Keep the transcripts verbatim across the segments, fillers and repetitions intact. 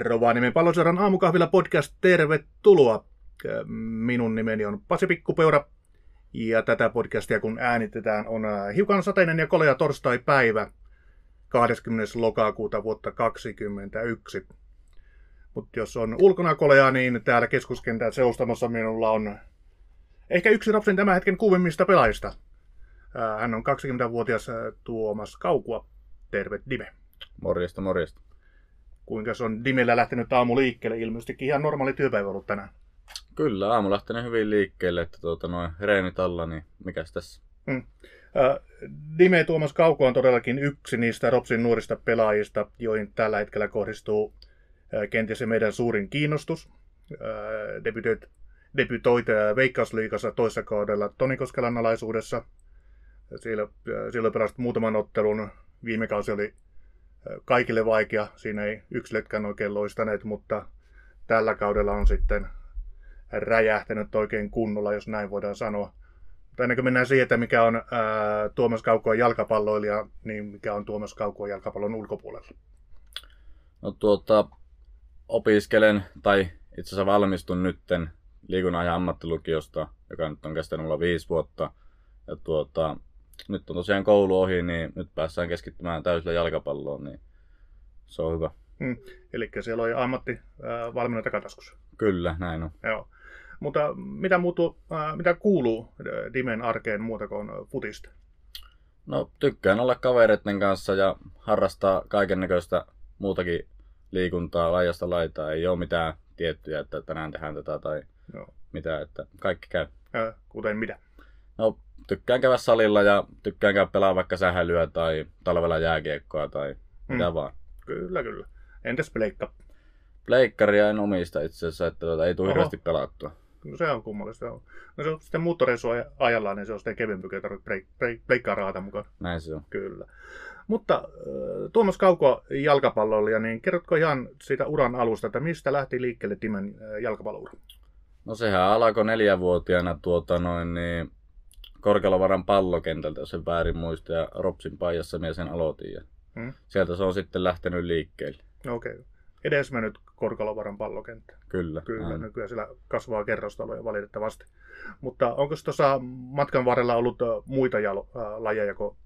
Rovaniemen Palosuoran aamukahvilla podcast, tervetuloa. Minun nimeni on Pasi Pikkupeura ja tätä podcastia kun äänitetään on hiukan sateinen ja kolea torstaipäivä kahdeskymmenes lokakuuta vuotta kaksikymmentäyksi. Mutta jos on ulkona kolea, niin täällä keskuskentän seustamossa minulla on ehkä yksi Ropsin tämän hetken kuumimmista pelaajista. Hän on kaksikymmentävuotias Tuomas Kaukua. Terve Dime. Morjesta, morjesta. Kuinka se on Dimellä lähtenyt aamu liikkeelle? Ilmeisestikin ihan normaali työpäivä ollut tänään. Kyllä, aamu lähtenyt hyvin liikkeelle, että tuota, noin reenit alla, niin mikäs tässä? Hmm. Äh, Dime Tuomas Kauko on todellakin yksi niistä Ropsin nuorista pelaajista, joihin tällä hetkellä kohdistuu äh, kenties meidän suurin kiinnostus. Äh, debytoit debytoit Veikkausliigassa toissa kaudella Tonikoskelan alaisuudessa. Siellä, siellä pelasit muutaman ottelun. Viime kausi oli kaikille vaikea, siinä ei yksilötkään oikein loistaneet, mutta tällä kaudella on sitten räjähtänyt oikein kunnolla, jos näin voidaan sanoa. Mutta ennen kuin mennään siihen, että mikä on ää, Tuomas Kaukoon jalkapalloilija, niin mikä on Tuomas Kaukoon jalkapallon ulkopuolella? No tuota, opiskelen tai itse asiassa valmistun nytten liikunnan ja ammattilukiosta, joka nyt on kestänyt mulla viisi vuotta. Ja tuota... Nyt on tosiaan koulu ohi, niin nyt päästään keskittymään täysillä jalkapalloon, niin se on hyvä. Mm. Eli siellä oli ammattivalmennon takataskussa. Kyllä, näin on. Joo. Mutta mitä, muutu, mitä kuuluu Dimen arkeen muuta kuin futista? No tykkään olla kavereiden kanssa ja harrastaa kaikennäköistä muutakin liikuntaa laajasta laitaa. Ei ole mitään tiettyjä, että tänään tehdään tätä tai joo. Mitä, että kaikki käy. Äh, kuten mitä? No, tykkään käydä salilla ja tykkään käydä pelaa vaikka sähälyä tai talvella jääkiekkoa tai mm. mitä vaan. Kyllä, kyllä. Entäs pleikka? Pleikkaria en omista itse asiassa, että tuota ei tule hirveästi pelattua. No se on kummallista. No se on sitten muuttoreissua ajallaan, niin se on sitten kevyempi, kun tarvitsee pleikkaa rahata mukaan. Näin se on. Kyllä. Mutta Tuomas Kauko jalkapalloilija, niin kerrotko ihan siitä uran alusta, että mistä lähti liikkeelle Dimen jalkapalloura? No sehän alkoi neljävuotiaana tuota noin niin... Korkalovaran pallokentältä, jos en väärin muista, ja Ropsin paijassa minä sen aloitin. Ja hmm. Sieltä se on sitten lähtenyt liikkeelle. Okei. Okay. Edes mennyt Korkalovaran pallokenttä. Kyllä. Kyllä, aina. Nykyään siellä kasvaa kerrostaloja valitettavasti. Mutta onko tuossa matkan varrella ollut muita jalo- lajeja kuin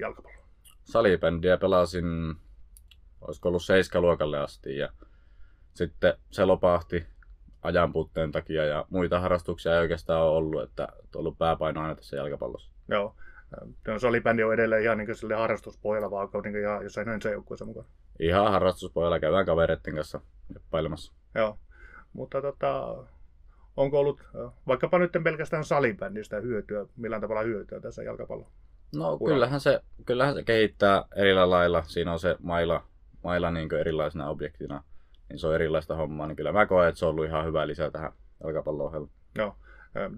jalkapallo? Salibändiä pelasin, olisiko ollut seiskaluokalle asti, ja sitten se lopahti ajanpuutteen takia ja muita harrastuksia ei oikeastaan ole ollut, että on ollut pääpaino aina tässä jalkapallossa. Joo. No, salibändi on edelleen ihan niin sille harrastuspohjalla, vaan onko niin ihan jossain noin seukkuissa mukaan? Ihan harrastuspohjalla, käydään kavereiden kanssa pailemassa. Joo, mutta tota, onko ollut vaikkapa nyt pelkästään salibändistä hyötyä, millään tavalla hyötyä tässä jalkapallossa? No kyllähän se, kyllähän se kehittää eri lailla, siinä on se maila, maila niin erilaisena objektina. Niin se on erilaista hommaa, niin kyllä mä koen, että se on ollut ihan hyvä lisä tähän jalkapallo-ohjelmaan. Joo.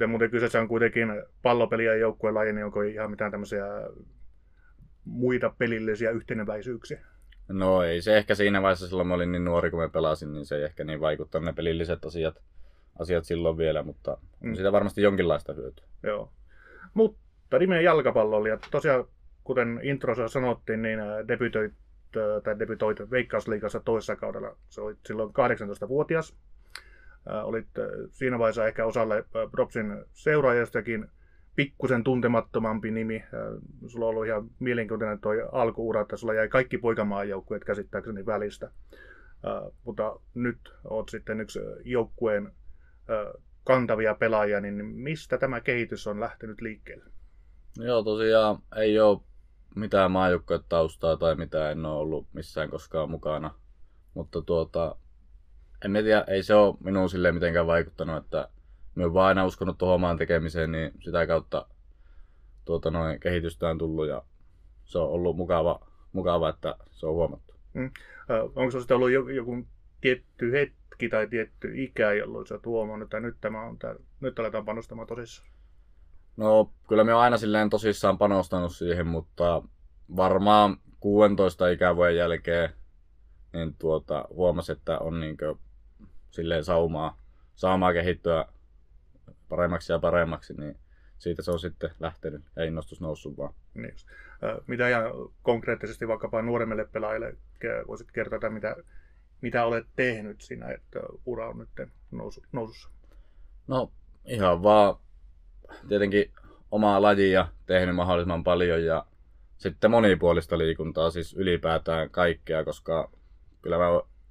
Ja muuten kyseessä on kuitenkin pallopeli ja joukkueen laji, niin onko ihan mitään tämmöisiä muita pelillisiä yhteneväisyyksiä? No ei se ehkä siinä vaiheessa, silloin mä olin niin nuori kun mä pelasin, niin se ei ehkä niin vaikuttanut ne pelilliset asiat, asiat silloin vielä, mutta mm. on siitä varmasti jonkinlaista hyötyä. Joo. Mutta Dimen jalkapalloilija, tosiaan kuten introssa sanottiin, niin debytöit tai debytoit Veikkausliigassa toissa kaudella. Se oli silloin kahdeksantoistavuotias. Olit siinä vaiheessa ehkä osalle Ropsin seuraajastakin pikkusen tuntemattomampi nimi. Sulla oli ihan mielenkiintoinen toi alkuura, että sulla jäi kaikki poikamaajoukkueet käsittääkseni välistä. Mutta nyt olet sitten yksi joukkueen kantavia pelaajia, niin mistä tämä kehitys on lähtenyt liikkeelle? Joo, tosiaan ei ole mitään maajoukkuetaustaa tai mitä en ole ollut missään koskaan mukana. Mutta tuota, en tiedä, ei se ole minuun silleen mitenkään vaikuttanut, että minä olen vaan aina uskonut tuohon omaan tekemiseen, niin sitä kautta tuota, noin, kehitystä on tullut ja se on ollut mukava, mukava että se on huomattu. Mm. Onko se sitten ollut joku tietty hetki tai tietty ikä, jolloin sinä olet huomannut, että nyt, tämä on tää, nyt aletaan panostamaan tosissaan? No, kyllä minä olen aina silleen tosissaan panostanut siihen, mutta varmaan kuudentoista ikävuoden jälkeen niin tuota, huomasin, että on niin kuin silleen saumaa, saumaa kehittyä paremmaksi ja paremmaksi, niin siitä se on sitten lähtenyt ja innostus noussut vaan. Niin. Mitä ihan konkreettisesti vaikkapa nuoremmille pelaajille voisit kertoa, mitä mitä olet tehnyt sinä, että ura on nyt nous, nousussa? No ihan vaan tietenkin omaa lajia tehnyt mahdollisimman paljon ja sitten monipuolista liikuntaa, siis ylipäätään kaikkea, koska kyllä mä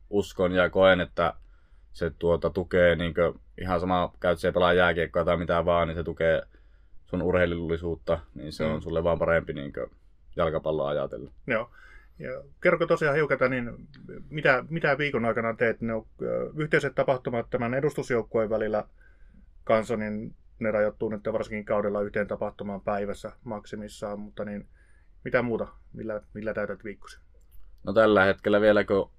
uskon ja koen, että se tuota, tukee niin kuin, ihan sama, käyt siellä pelaa jääkiekkoa tai mitä vaan, niin se tukee sun urheilullisuutta, niin se mm. on sulle vaan parempi niin kuin, jalkapalloa ajatella. Joo. Ja kerro tosiaan hiukan, niin mitä, mitä viikon aikana teet? Ne on, yhteiset tapahtumat tämän edustusjoukkueen välillä kanssa, niin ne rajoittuu nyt varsinkin kaudella yhteen tapahtumaan päivässä maksimissaan, mutta niin, mitä muuta? Millä, millä täytät viikkosi? No tällä hetkellä vielä, kun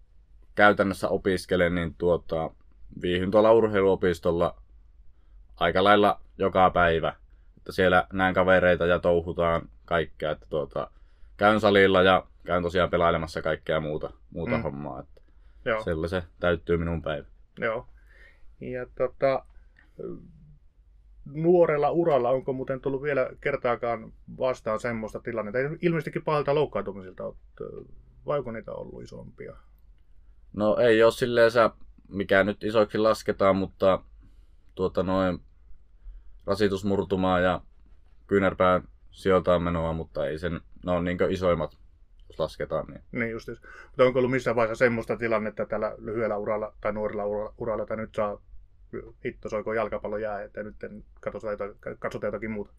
käytännössä opiskelen, niin tuota, viihdyn tuolla urheiluopistolla aika lailla joka päivä. Että siellä näen kavereita ja touhutaan kaikkea. Että tuota, käyn salilla ja käyn tosiaan pelailemassa kaikkea muuta, muuta mm. hommaa. Että sillä se täyttyy minun päivä. Joo. Ja tota, nuorella uralla onko muuten tullut vielä kertaakaan vastaan semmoista tilannetta? Ilmeisestikin pahalta loukkaantumisilta olet, vai onko niitä ollut isompia? No ei ole silleen se, mikä nyt isoiksi lasketaan, mutta tuota noin rasitusmurtumaa ja kyynärpään sijoiltaan menoa, mutta ei sen, ne on niin kuin isoimmat, jos lasketaan. Niin, niin justi. Mutta onko ollut missään vaiheessa semmoista tilannetta tällä lyhyellä uralla tai nuorilla uralla, uralla että nyt saa hitto soiko jalkapallo jää, että nyt katsotaan jotakin muuta?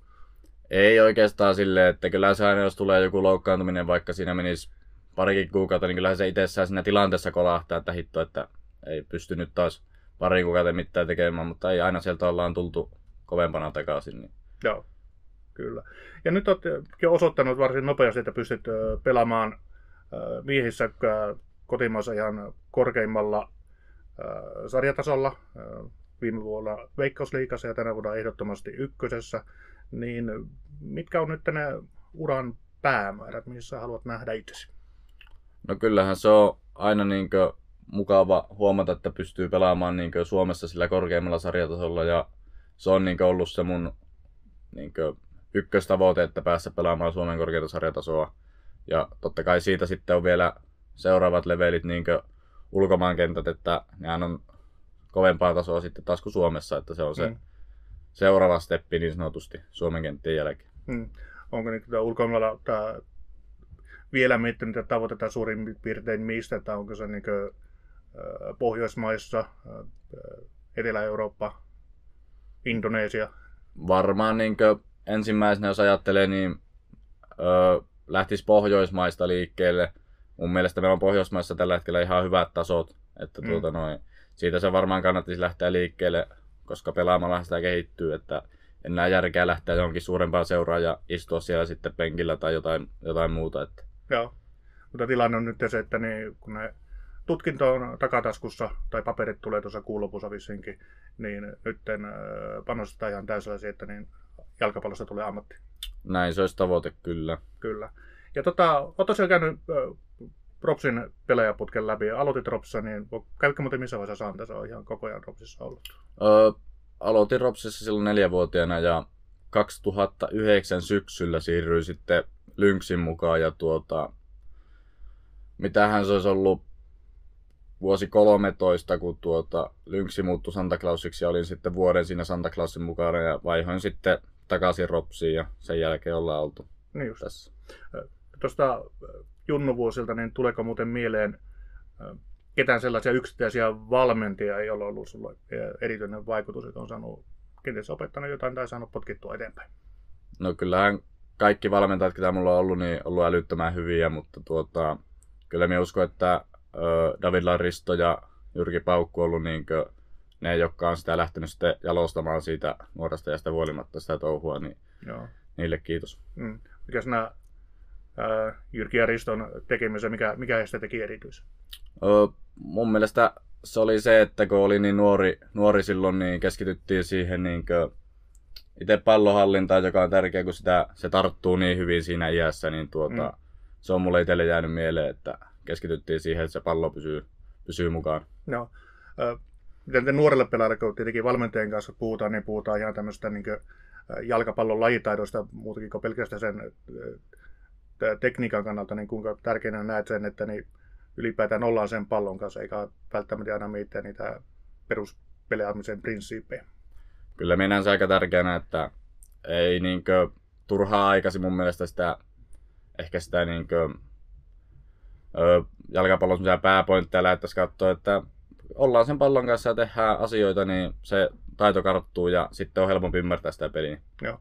Ei oikeastaan silleen, että kyllä se aina, jos tulee joku loukkaantuminen, vaikka siinä menisi parikin kuukautta, niin kyllähän se itsessään siinä tilanteessa kolahtaa, että hitto, että ei pysty nyt taas pari kuukautta mitään tekemään, mutta ei aina sieltä ollaan tultu kovempana takaisin. Niin. Joo, kyllä. Ja nyt olet jo osoittanut varsin nopeasti, että pystyt pelaamaan miehissä kotimaassa ihan korkeimmalla sarjatasolla. Viime vuonna Veikkausliigassa ja tänä vuonna ehdottomasti ykkösessä. Niin mitkä on nyt tänä uran päämäärät, missä haluat nähdä itsesi? No kyllähän se on aina niinkö mukava huomata, että pystyy pelaamaan niinkö Suomessa sillä korkeimmalla sarjatasolla ja se on niinkö ollut se mun niinkö ykköstavoite, että päästä pelaamaan Suomen korkeinta sarjatasoa ja totta kai siitä sitten on vielä seuraavat levelit niinkö ulkomaankentät, että nehän on kovempaa tasoa sitten taas kuin Suomessa, että se on se mm. seuraava steppi niin sanotusti Suomen kenttien jälkeen. Mm. Onko niin tämä ulkomailla tämä vielä miettinyt ja tavoitetta suurin piirtein mistä, että onko se niin kuin Pohjoismaissa, Etelä-Eurooppa, Indonesia? Varmaan niin kuin ensimmäisenä, jos ajattelee, niin ö, lähtisi Pohjoismaista liikkeelle. Mun mielestä meillä on Pohjoismaissa tällä hetkellä ihan hyvät tasot, että mm. tuota noin, siitä se varmaan kannattaisi lähteä liikkeelle, koska pelaamalla sitä kehittyy, että en näe järkeä lähteä johonkin suurempaan seuraan ja istua siellä sitten penkillä tai jotain, jotain muuta. Että. Joo, mutta tilanne on nyt se, että niin, kun ne tutkinto on takataskussa tai paperit tulee tuossa kuun lopussa vissinkin, niin nyt panostetaan ihan täysillä siihen, että niin jalkapallosta tulee ammatti. Näin, se olisi tavoite kyllä. Kyllä. Ja tota, olet tosiaan käynyt äh, Ropsin pelaajaputken läpi ja aloitit Ropsissa, niin käykö muuten missä vaiheessa Santa? Se on ihan koko ajan Ropsissa ollut. Ö, aloitin Ropsissa silloin neljävuotiaana ja kaksituhattayhdeksän syksyllä siirryin sitten Lynxin mukaan ja tuota, mitähän se olisi ollut vuosi kolmetoista, kun tuota, Lynxi muuttui Santa Clausiksi ja olin sitten vuoden siinä Santa Clausin mukana ja vaihoin sitten takaisin Ropsiin ja sen jälkeen ollaan oltu niin tässä. Tuosta junnuvuosilta, niin tuleeko muuten mieleen ketään sellaisia yksittäisiä valmentajia, ei ole ollut sulla erityinen vaikutus, että on saanut, kenties opettanut jotain tai saanut potkittua eteenpäin? No kyllähän kaikki valmentajat, ketä mulla on ollut, niin on ollut älyttömän hyviä, mutta tuota, kyllä minä uskon, että David Laristo ja Jyrki Paukku on ollut niin kuin ne, jotka on sitä lähtenyt sitten jalostamaan siitä nuorasta ja sitä huolimatta sitä touhua, niin joo, niille kiitos. Mm. Mikä sinä Jyrki ja Riston tekemisen, mikä, mikä heistä teki erityisen? Mun mielestä se oli se, että kun oli niin nuori, nuori silloin, niin keskityttiin siihen niin itse pallohallintaan, joka on tärkeä, kun sitä, se tarttuu niin hyvin siinä iässä, niin tuota, mm. se on mulle itselle jäänyt mieleen, että keskityttiin siihen, että se pallo pysyy, pysyy mukaan. No, äh, miten te nuorelle pelaajalle, kun tietenkin valmentajien kanssa puhutaan, niin puhutaan ihan tämmöistä niin jalkapallon lajitaidoista, muutenkin kuin pelkästään sen tekniikan kannalta, niin kuinka tärkeänä näet sen, että niin ylipäätään ollaan sen pallon kanssa, eikä välttämättä aina mitään niitä peruspeleamisen prinsiippejä. Kyllä minä näen se aika tärkeänä, että ei niinkö turhaa aikaisin mun mielestä sitä, ehkä sitä niinkö jalkapallon semmoisia pääpointteja lähdettäisiin katsoa, että ollaan sen pallon kanssa ja tehdään asioita, niin se taito karttuu ja sitten on helpompi ymmärtää sitä peliä. Joo.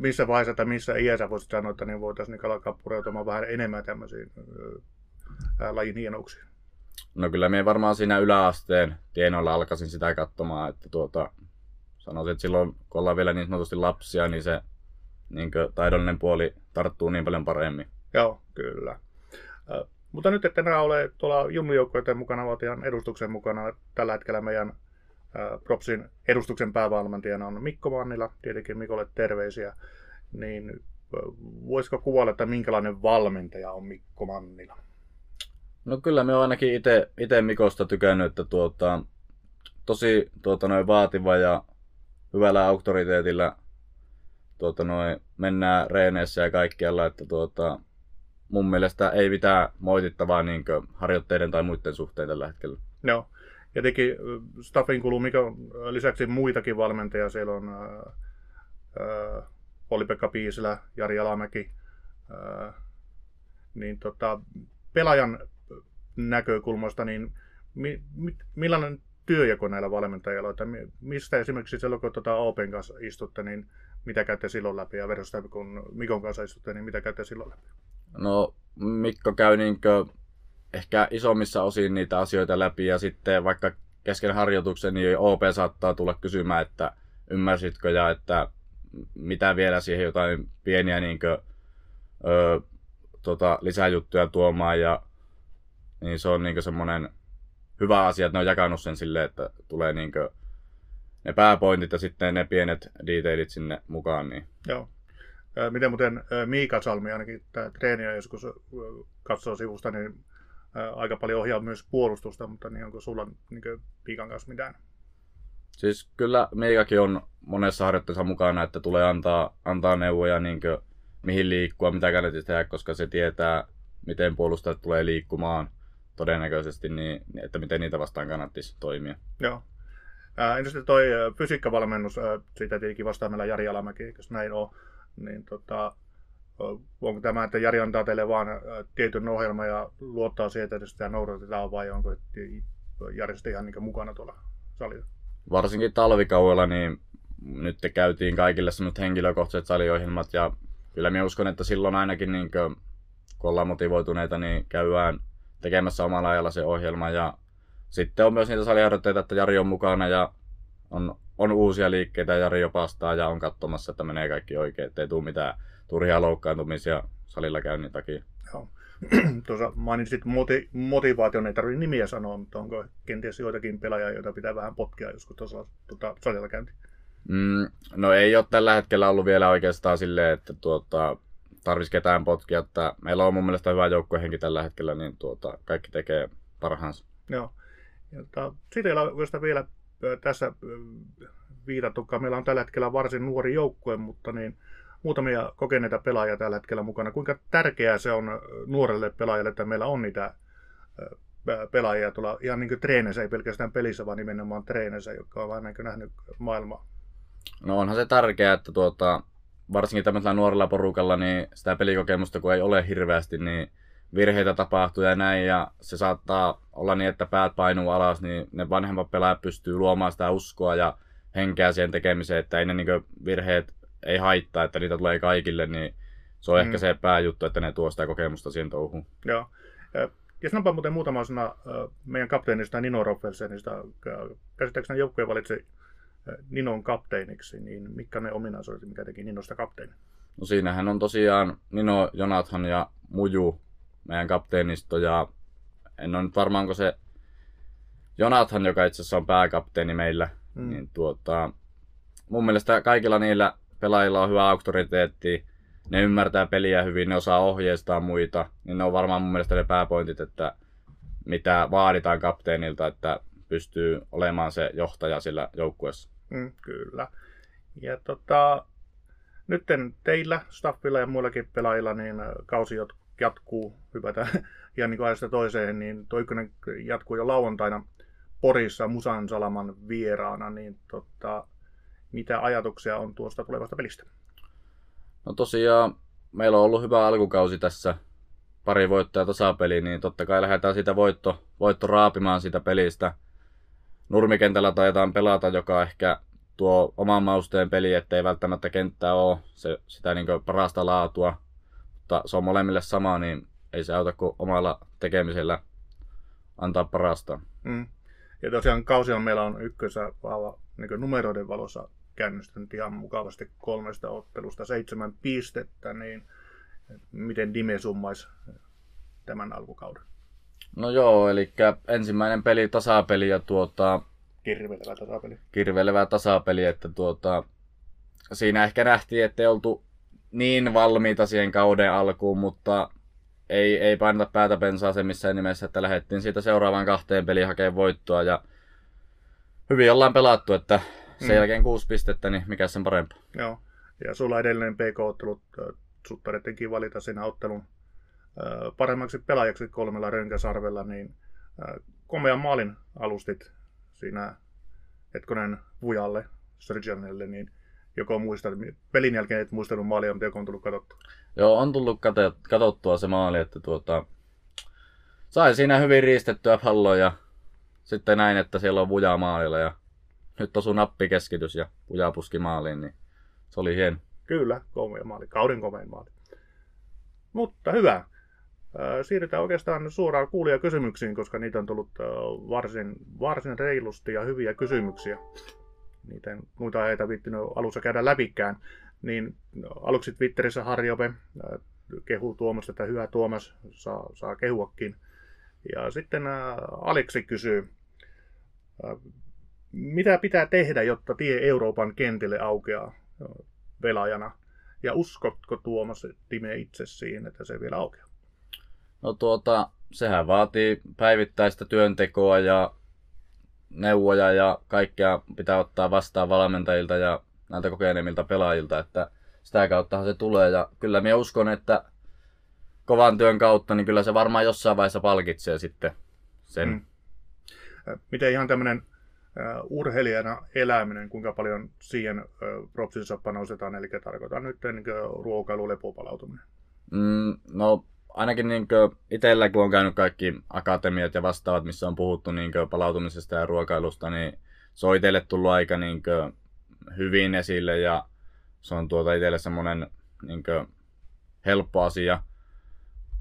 Missä vaiheessa tai missä iässä voisit sanoa, että niin voitaisiin alkaa pureutumaan vähän enemmän tämmöisiin ää, lajin hienouksiin? No kyllä minä varmaan siinä yläasteen tienoilla alkaisin sitä katsomaan, että tuota, sanoisin, että silloin kun ollaan vielä niin sanotusti lapsia, niin se niin taidollinen puoli tarttuu niin paljon paremmin. Joo, kyllä. Äh, mutta nyt että enää ole tuolla junnujoukkoiden mukana, vaan ihan edustuksen mukana. Tällä hetkellä meidän äh, Propsin edustuksen päävalmentajana on Mikko Mannila, tietenkin Mikolle terveisiä. Niin, äh, voisiko kuvailla, että minkälainen valmentaja on Mikko Mannila? No kyllä minä olen ainakin itse Mikosta tykännyt, että tuota, tosi tuota, noin vaativa ja hyvällä auktoriteetillä tuota, noin, mennään reeneissä ja kaikkialla. Että, tuota, mun mielestä ei mitään moitittavaa niin kuin harjoitteiden tai muiden suhteen tällä hetkellä. No, jotenkin staffin kuluu mikä, lisäksi muitakin valmentajia. Siellä on äh, Olli-Pekka Piisilä, Jari Alamäki. Äh, niin, tota, pelaajan näkökulmasta, niin mi, mi, millainen työjako näillä valmentajilla, että mistä esimerkiksi silloin kun tuota Open kanssa istutte, niin mitä käytte silloin läpi ja verrattuna kun Mikon kanssa istutte, niin mitä käytte silloin läpi? No Mikko käy niinkö ehkä isommissa osin niitä asioita läpi ja sitten vaikka kesken harjoituksen niin O P saattaa tulla kysymään, että ymmärsitkö ja että mitä vielä siihen jotain pieniä niinkö, ö, tota, lisäjuttuja tuomaan ja niin se on niinkö semmoinen hyvä asia, että ne on jakanut sen silleen, että tulee niinkö ne pääpointit ja sitten ne pienet detailit sinne mukaan. Niin. Joo. Miten muuten Miika Salmi, ainakin tämä treeniä joskus katsoo sivusta, niin aika paljon ohjaa myös puolustusta, mutta niin onko sulla niinkö Miikan kanssa mitään? Siis kyllä Miikakin on monessa harjoitteessa mukana, että tulee antaa, antaa neuvoja niinkö mihin liikkua, mitä kannattaa tehdä, koska se tietää, miten puolustajat tulee liikkumaan todennäköisesti, niin, että miten niitä vastaan kannattaisi toimia. Joo. Entä sitten toi fysiikkavalmennus, siitä tietenkin vastaa meillä Jari Alamäki, jos näin on, niin tota, onko tämä, että Jari antaa teille vaan tietyn ohjelman ja luottaa siihen, että sitä noudatetaan, vai onko Jari sitten ihan niin mukana tuolla salilla? Varsinkin talvikauella, niin nyt käytiin kaikille sellaiset henkilökohtaiset saliohjelmat, ja kyllä minä uskon, että silloin ainakin, niin kun ollaan motivoituneita, niin käydään tekemässä omalla ajalla se ohjelma ja sitten on myös niitä saliharjoitteita, että Jari on mukana ja on, on uusia liikkeitä, Jari opastaa ja on katsomassa, että menee kaikki oikein, ettei tule mitään turhia loukkaantumisia salilla käynnin takia. Joo. Tuossa mainitsit moti- motivaation, ei tarvitse nimiä sanoa, mutta onko kenties joitakin pelaajia, joita pitää vähän potkia joskus tuossa tuota, salilla käyntiin? Mm, no ei ole tällä hetkellä ollut vielä oikeastaan silleen, että tuota, tarvitsisi ketään potkia, että meillä on mun mielestä hyvä joukkuehenki tällä hetkellä, niin tuota, kaikki tekee parhaansa. Joo. Siitä ei ole vielä tässä viitattukaan. Meillä on tällä hetkellä varsin nuori joukkue, mutta niin muutamia kokeneita pelaajia tällä hetkellä mukana. Kuinka tärkeää se on nuorelle pelaajalle, että meillä on niitä pelaajia tuolla ihan niin kuin treeneissä, ei pelkästään pelissä, vaan nimenomaan treeneissä, jotka on vähän niin kuin nähnyt maailmaa? No onhan se tärkeää, että tuota, varsinkin tämmöisellä nuorella porukalla, niin sitä pelikokemusta kun ei ole hirveästi, niin virheitä tapahtuu ja näin, ja se saattaa olla niin, että päät painuu alas, niin ne vanhemmat pelaajat pystyy luomaan sitä uskoa ja henkeä siihen tekemiseen, että ei ne niin virheet ei haittaa, että niitä tulee kaikille, niin se on mm. ehkä se pääjuttu, että ne tuo sitä kokemusta siihen touhuun. Joo. Ja sanonpa muuten muutama sana meidän kapteenista Nino Robinsonista. Käsittääkseni joukkueen valitsi Ninon kapteeniksi, niin mitkä ne ominaisuudet, mikä teki Ninosta kapteeni? No siinähän on tosiaan Nino, Jonathan ja Muju meidän kapteenisto, ja en ole nyt varmaan, onko se Jonathan, joka itse asiassa on pääkapteeni meillä, mm. niin tuota, mun mielestä kaikilla niillä pelaajilla on hyvä auktoriteetti, ne ymmärtää peliä hyvin, ne osaa ohjeistaa muita, niin ne on varmaan mun mielestä ne pääpointit, että mitä vaaditaan kapteenilta, että pystyy olemaan se johtaja sillä joukkueessa. Mm, kyllä. Ja tota, nytten teillä, staffilla ja muillakin pelaajilla, niin kausi jatkuu, hypätään ihan niin ajasta toiseen, niin tuo Ykkönen jatkuu jo lauantaina Porissa Musan Salaman vieraana, niin tota, mitä ajatuksia on tuosta tulevasta pelistä? No tosiaan, meillä on ollut hyvä alkukausi tässä, pari voittoa ja tasapeli, niin totta kai lähdetään siitä voitto, voitto raapimaan siitä pelistä. Nurmikentällä taitaan pelata, joka ehkä tuo oman mausteen peli, ettei välttämättä kenttää ole se, sitä niin kuin parasta laatua, mutta se on molemmille sama, niin ei se auta kuin omalla tekemisellä antaa parasta. Mm. Ja tosiaan kausihan meillä on ykkössä niin numeroiden valossa käynnistynyt ihan mukavasti kolmesta ottelusta seitsemän pistettä, niin miten Dime summaisi tämän alkukauden? No joo, eli ensimmäinen peli tasapeli ja tuota... Kirvelevä tasapeli. Kirvelevä tasapeli, että tuota... Siinä ehkä nähtiin, ettei oltu niin valmiita siihen kauden alkuun, mutta ei, ei paineta päätä pensaaseen missään nimessä, että lähdettiin siitä seuraavaan kahteen peliin hakemaan voittoa ja hyvin ollaan pelattu, että sen mm. jälkeen kuusi pistettä, niin mikä sen parempaa. Joo, ja sulla edellinen P K-ottelut, sut tarvittiin valita siinä ottelun paremmaksi pelaajaksi kolmella rönkäsarvella, niin komean maalin alustit siinä Etkonen Vujalle, Surgeonelle, niin joko muistat, pelin jälkeen et muistanut maalia, mutta joko on tullut katsottua? Joo, on tullut katsottua se maali, että tuota, sai siinä hyvin riistettyä palloa ja sitten näin, että siellä on Vuja maalilla ja nyt osui nappikeskitys ja Vuja puski maaliin, niin se oli hieno. Kyllä, komea maali, kauden komein maali. Mutta hyvä. Siirrytään oikeastaan suoraan kuulijakysymyksiin, koska niitä on tullut varsin, varsin reilusti ja hyviä kysymyksiä. Niitä en muita aiheita viittinyt alussa käydä läpikään. Niin aluksi Twitterissä Harjobe kehuu Tuomasta, että hyvä Tuomas, saa, saa kehuakin. Ja sitten Alexi kysyy, mitä pitää tehdä, jotta tie Euroopan kentille aukeaa pelaajana? Ja uskotko Tuomas Time itse siihen, että se vielä aukeaa? No tuota, sehän vaatii päivittäistä työntekoa ja neuvoja ja kaikkea pitää ottaa vastaan valmentajilta ja näiltä kokeneemmilta pelaajilta, että sitä kauttahan se tulee. Ja kyllä minä uskon, että kovan työn kautta, niin kyllä se varmaan jossain vaiheessa palkitsee sitten sen. Hmm. Miten ihan tämmöinen urheilijana eläminen, kuinka paljon siihen Ropsissa panostetaan, eli tarkoitan nyt niin ruokailu- ja lepopalautuminen? Mm, no ainakin niin itsellä, kun on käynyt kaikki akatemiat ja vastaavat, missä on puhuttu niin palautumisesta ja ruokailusta, niin se on itselle tullut aika niin hyvin esille ja se on tuota itselle semmoinen niin helppo asia.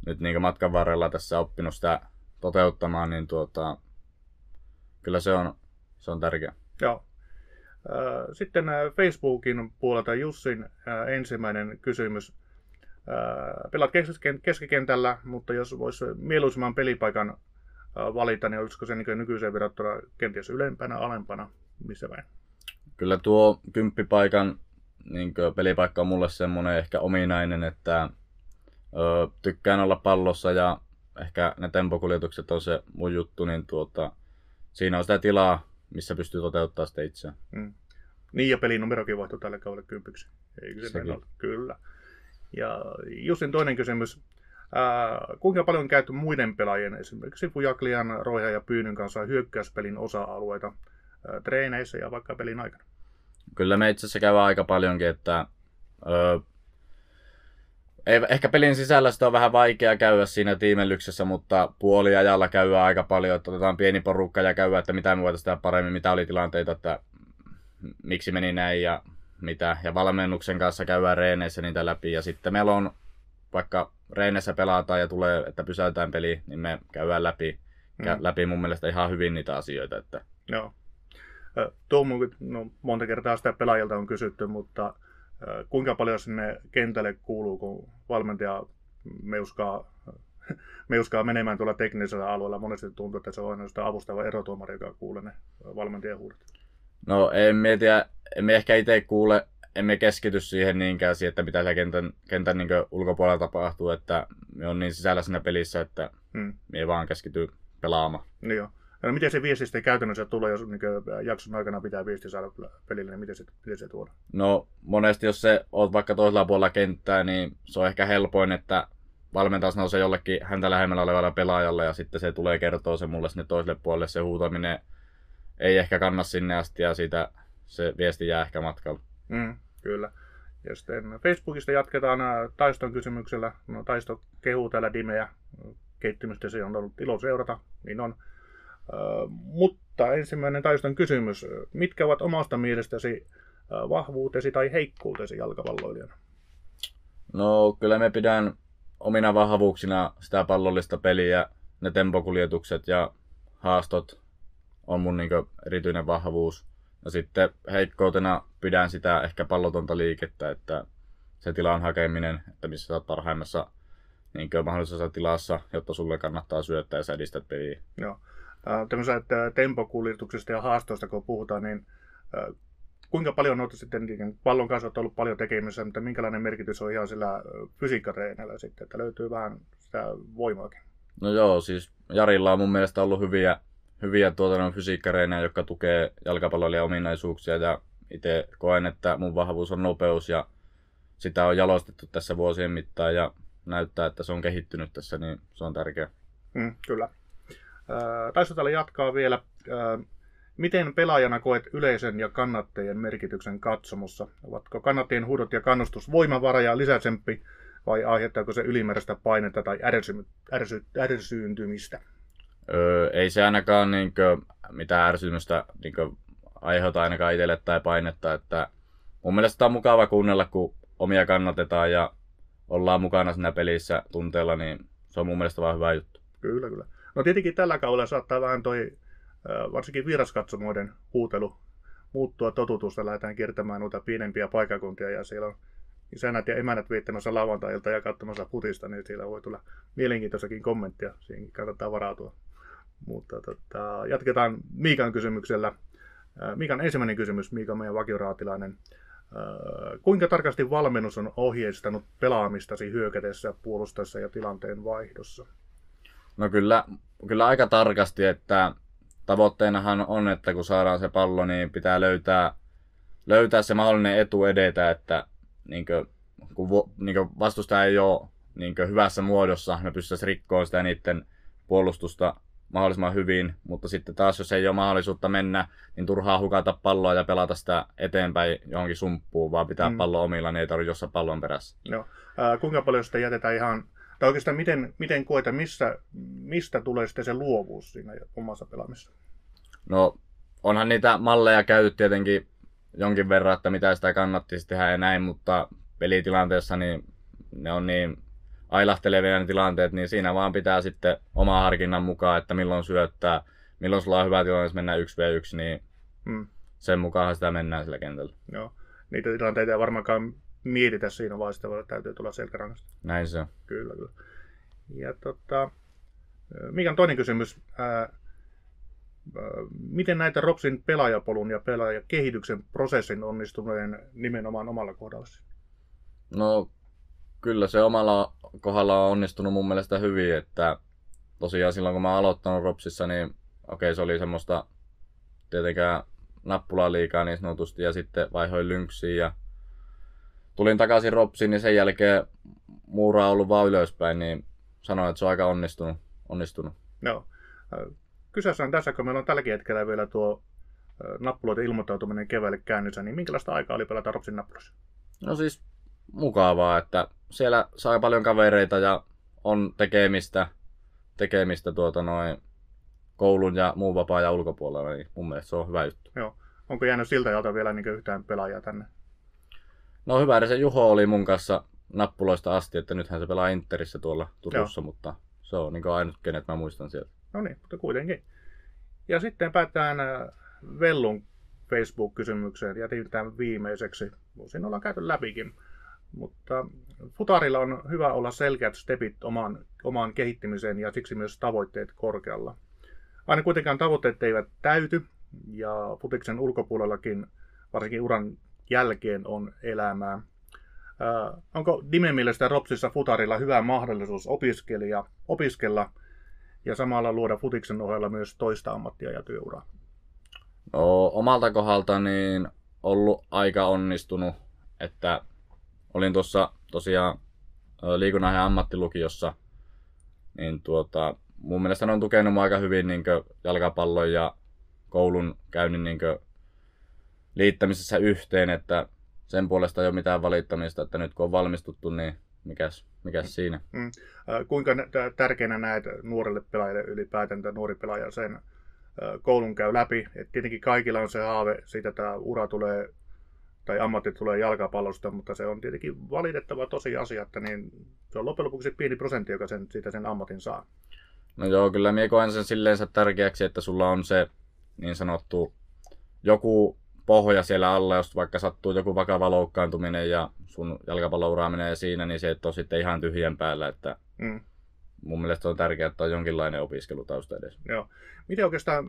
Nyt niin matkan varrella tässä oppinut sitä toteuttamaan, niin tuota, kyllä se on Se on tärkeää. Joo. Sitten Facebookin puolelta Jussin ensimmäinen kysymys. Pelaat keskikentällä, mutta jos voisi mieluisimman pelipaikan valita, niin olisiko se nykyiseen verrattuna kenties ylempänä, alempana, missä vain? Kyllä tuo kymppipaikan niin pelipaikka on mulle semmoinen ehkä ominainen, että ö, tykkään olla pallossa ja ehkä ne tempokuljetukset on se mun juttu, niin tuota, siinä on sitä tilaa, missä pystyy toteuttamaan sitä itseään. Mm. Niin, ja pelinumerokin vaihtui tällä kaudella kympiksi. Eikö se ole? Kyllä. Ja Jussin toinen kysymys. Äh, kuinka paljon on käyty muiden pelaajien, esimerkiksi Fujaklian, Roihan ja Pyynnyn kanssa hyökkäyspelin osa-alueita äh, treeneissä ja vaikka pelin aikana? Kyllä me itse asiassa käydään aika paljonkin, että öö, ei, ehkä pelin sisällä sitä on vähän vaikea käydä siinä tiimellyksessä, mutta puoliajalla käydään aika paljon, että otetaan pieni porukka ja käydään, että mitä me voitaisiin tehdä paremmin, mitä oli tilanteita, että miksi meni näin ja mitä. Ja valmennuksen kanssa käydään reeneissä niitä läpi ja sitten meillä on, vaikka reeneissä pelataan ja tulee, että pysäytään peli, niin me käydään läpi, mm. kä- läpi mun mielestä ihan hyvin niitä asioita. Että... Joo. Tuomo, no, monta kertaa sitä pelaajilta on kysytty, mutta kuinka paljon sinne kentälle kuuluu, kun valmentaja meuskaa, meuskaa menemään tuolla teknisellä alueella? Monesti tuntuu, että se on ainoastaan avustava erotuomari, joka kuulee ne valmentajan huudot. No en minä tiedä, emme ehkä itse kuule, emme keskity siihen niinkään siihen, että mitä siellä kentän, kentän niin ulkopuolella tapahtuu, että me on niin sisällä siinä pelissä, että hmm. minä vaan keskity pelaamaan. Niin joo. No, miten se viesti sitten käytännössä tulee, jos niin jakson aikana pitää viesti saada pelille, niin miten se, miten se tuoda? No monesti jos se oot vaikka toisella puolella kenttää, niin se on ehkä helpoin, että valmentaus nousee jollekin häntä lähemmällä olevalle pelaajalle ja sitten se tulee kertoa se mulle sinne toiselle puolelle. Se huutaminen ei ehkä kanna sinne asti ja siitä se viesti jää ehkä matkalle. Mm, kyllä. Ja sitten Facebookista jatketaan Taiston kysymyksellä. No, Taisto kehuu täällä Dimeä keittymistä, se on ollut ilo seurata, niin on. Uh, mutta ensimmäinen Taiston kysymys. Mitkä ovat omasta mielestäsi vahvuutesi tai heikkuutesi jalkapalloilijana? No kyllä me pidän omina vahvuuksina sitä pallollista peliä, ne tempokuljetukset ja haastot on mun niin kuin erityinen vahvuus. Ja sitten heikkoutena pidän sitä ehkä pallotonta liikettä, että se tilan hakeminen, että missä sä oot parhaimmassa niin kuin mahdollisessa tilassa, jotta sulle kannattaa syöttää ja sä edistät peliä. Joo. Tämmöisä tempokuljetuksesta ja haastoista kun puhutaan, niin kuinka paljon olet sitten pallon kanssa olet ollut paljon tekemisissä, mutta minkälainen merkitys on ihan sillä fysiikkatreenillä sitten, että löytyy vähän sitä voimaakin? No joo, siis Jarilla on mun mielestä ollut hyviä, hyviä tuota, fysiikkareenejä, jotka tukee jalkapalloilijan ominaisuuksia ja itse koen, että mun vahvuus on nopeus ja sitä on jalostettu tässä vuosien mittaan ja näyttää, että se on kehittynyt tässä, niin se on tärkeää. Mm, kyllä. Taisto täällä jatkaa vielä. Miten pelaajana koet yleisön ja kannattajien merkityksen katsomossa? Ovatko kannattajien huudot ja kannustus voimavara ja lisätsempi vai aiheuttaako se ylimääräistä painetta tai ärsy, ärsy, ärsyyntymistä? Öö, ei se ainakaan niin kuin, mitään ärsymystä niin kuin, aiheuta ainakaan itselle tai painetta. Että mun mielestä on mukava kuunnella, kun omia kannatetaan ja ollaan mukana siinä pelissä tunteella, niin se on mun mielestä vaan hyvä juttu. Kyllä, kyllä. No tietenkin tällä kaudella saattaa vähän toi varsinkin vieraskatsomoiden huutelu muuttua totutusta. Lähdetään kiertämään noita pienempiä paikakuntia ja siellä on isänät ja emänät viettämässä lauantailta ja katsomassa putista, niin siellä voi tulla mielenkiintoisakin kommenttia. Siihen kannattaa varautua. Mutta tota, jatketaan Miikan kysymyksellä. Miikan ensimmäinen kysymys, Miika meidän vakioraatilainen. Kuinka tarkasti valmennus on ohjeistanut pelaamistasi hyökätessä, puolustassa ja tilanteen vaihdossa? No kyllä, kyllä aika tarkasti, että tavoitteenahan on, että kun saadaan se pallo, niin pitää löytää, löytää se mahdollinen etu edetä, että niin kuin, kun niin kuin vastustaja ei ole niin kuin hyvässä muodossa, me pystytään rikkoon sitä niiden puolustusta mahdollisimman hyvin, mutta sitten taas jos ei ole mahdollisuutta mennä, niin turhaa hukata palloa ja pelata sitä eteenpäin johonkin sumppuun, vaan pitää mm. pallo omilla, niin ei tarvitse jossain pallon perässä. No, äh, kuinka paljon sitä jätetään ihan... Tai oikeastaan miten, miten koeta, missä, mistä tulee sitten se luovuus siinä omassa pelaamisessa? No onhan niitä malleja käyty tietenkin jonkin verran, että mitä sitä kannattaisi tehdä ja näin, mutta pelitilanteessa niin ne on niin ailahtelevia ne tilanteet, niin siinä vaan pitää sitten omaa harkinnan mukaan, että milloin syöttää, milloin sulla on hyvä tilanne, jos mennään yksi vastaan yksi, niin mm. sen mukaan sitä mennään sillä kentällä. Joo, niitä tilanteita ei varmaankaan mietitä siinä vaiheessa, että täytyy tulla selkärangasta. Näin se on. Kyllä, kyllä. Ja tota, Miikan toinen kysymys. Ää, miten näitä Ropsin pelaajapolun ja pelaajakehityksen prosessin onnistuneen nimenomaan omalla kohdallasi? No kyllä se omalla kohdalla on onnistunut mun mielestä hyvin, että tosiaan silloin kun mä oon aloittanut Ropsissa, niin okei se oli semmoista tietenkään nappulaa liikaa niin sanotusti ja sitten vaihoin Lynxiin ja tulin takaisin Ropsiin, niin sen jälkeen muura on ollut vaan ylöspäin, niin sanoin, että se on aika onnistunut. onnistunut. No, kyseessä on tässä, kun meillä on tälläkin hetkellä vielä tuo nappuloiden ilmoittautuminen keväälle käynnissä, niin minkälaista aikaa oli pelata Ropsin nappuloissa? No siis mukavaa, että siellä saa paljon kavereita ja on tekemistä, tekemistä tuota noin koulun ja muun vapaa ja ulkopuolella, niin mun mielestä se on hyvä juttu. Joo. Onko jäänyt siltä ajalta vielä niin yhtään pelaajaa tänne? No hyvä, se Juho oli mun kanssa nappuloista asti, että nythän se pelaa Interissä tuolla Turussa, joo, mutta se on niin ainut kenet mä muistan sieltä. No niin, mutta kuitenkin. Ja sitten päätään Vellun Facebook-kysymykseen, jätin tämän viimeiseksi. Siinä ollaan käyty läpikin, mutta futarilla on hyvä olla selkeät stepit omaan, omaan kehittymiseen ja siksi myös tavoitteet korkealla. Aina kuitenkaan tavoitteet eivät täyty ja futiksen ulkopuolellakin, varsinkin uran jälkeen on elämää. Ää, onko Dimen mielestä Ropsissa futarilla hyvä mahdollisuus opiskelija, opiskella ja samalla luoda futiksen ohella myös toista ammattia ja työuraa? No, omalta kohdalta niin ollut aika onnistunut, että olin tuossa tosiaan liikunnan ja ammattilukiossa, niin tuota, mun mielestä ne on tukenut aika hyvin niin jalkapallon ja koulun käynnin niin liittämisessä yhteen, että sen puolesta ei ole mitään valittamista, että nyt kun on valmistuttu, niin mikäs, mikäs siinä. Mm. Kuinka tärkeänä näet nuorille pelaajille ylipäätään, että nuori pelaaja sen koulun käy läpi? Et tietenkin kaikilla on se haave siitä, että ura tulee tai ammatti tulee jalkapallosta, mutta se on tietenkin valitettava tosiasia, että niin se on loppujen lopuksi pieni prosentti, joka sen, siitä sen ammatin saa. No joo, kyllä minä koen sen silleen tärkeäksi, että sulla on se niin sanottu joku pohja siellä alla, jos vaikka sattuu joku vakava loukkaantuminen ja sun jalkapallouraa menee siinä, niin se et ole sitten ihan tyhjän päällä. Että mm. Mun mielestä on tärkeää, että on jonkinlainen opiskelutausta edes. Joo. Miten oikeastaan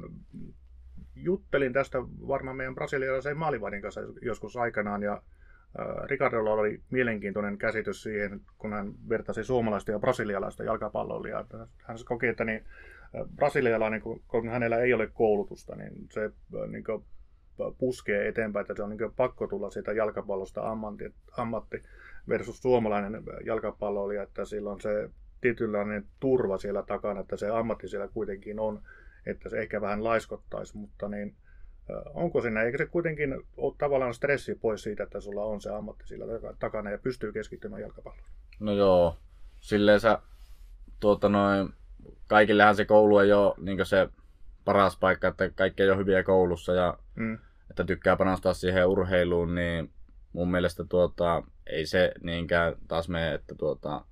juttelin tästä varmaan meidän brasilialaisen maalivahdin kanssa joskus aikanaan, ja äh, Ricardolla oli mielenkiintoinen käsitys siihen, kun hän vertasi suomalaista ja brasilialaista jalkapalloilijaa. Hän koki, että niin, brasilialainen, kun hänellä ei ole koulutusta, niin se niin kuin puskee eteenpäin, että se on niin pakko tulla siitä jalkapallosta ammatti, ammatti versus suomalainen jalkapalloilija, että sillä on se tietynlainen turva siellä takana, että se ammatti siellä kuitenkin on, että se ehkä vähän laiskottaisi, mutta niin, onko siinä, eikö se kuitenkin ole tavallaan stressi pois siitä, että sulla on se ammatti siellä takana ja pystyy keskittymään jalkapalloon? No joo, silleen sä, tuota noin, kaikillehan se koulu ei ole niin se paras paikka, että kaikki ei ole hyviä koulussa ja mm. että tykkää panostaa siihen urheiluun, niin mun mielestä tuota, ei se niinkään taas mene, että tuota,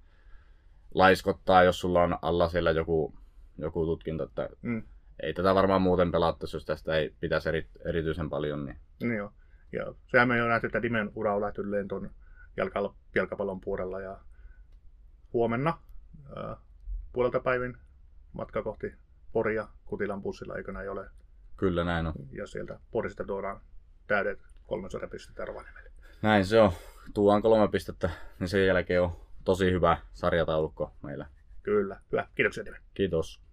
laiskottaa, jos sulla on alla siellä joku, joku tutkinto, että mm. ei tätä varmaan muuten pelattaisi, jos tästä ei pitäisi eri, erityisen paljon. Niin. No joo. Ja sehän me ei ole nähty, että Dimen ura on lähty lentoon jalka, jalkapallon puolella ja huomenna äh, puolelta päivin matka kohti Poria Kutilan bussilla, eikö näin ole? Kyllä näin on. Ja sieltä Porista tuodaan täydet kolmesataa pistettä Rovaniemelle. Näin se on. Tuodaan kolme pistettä, niin sen jälkeen on tosi hyvä sarjataulukko meillä. Kyllä, hyvä. Kiitoksia teille. Kiitos.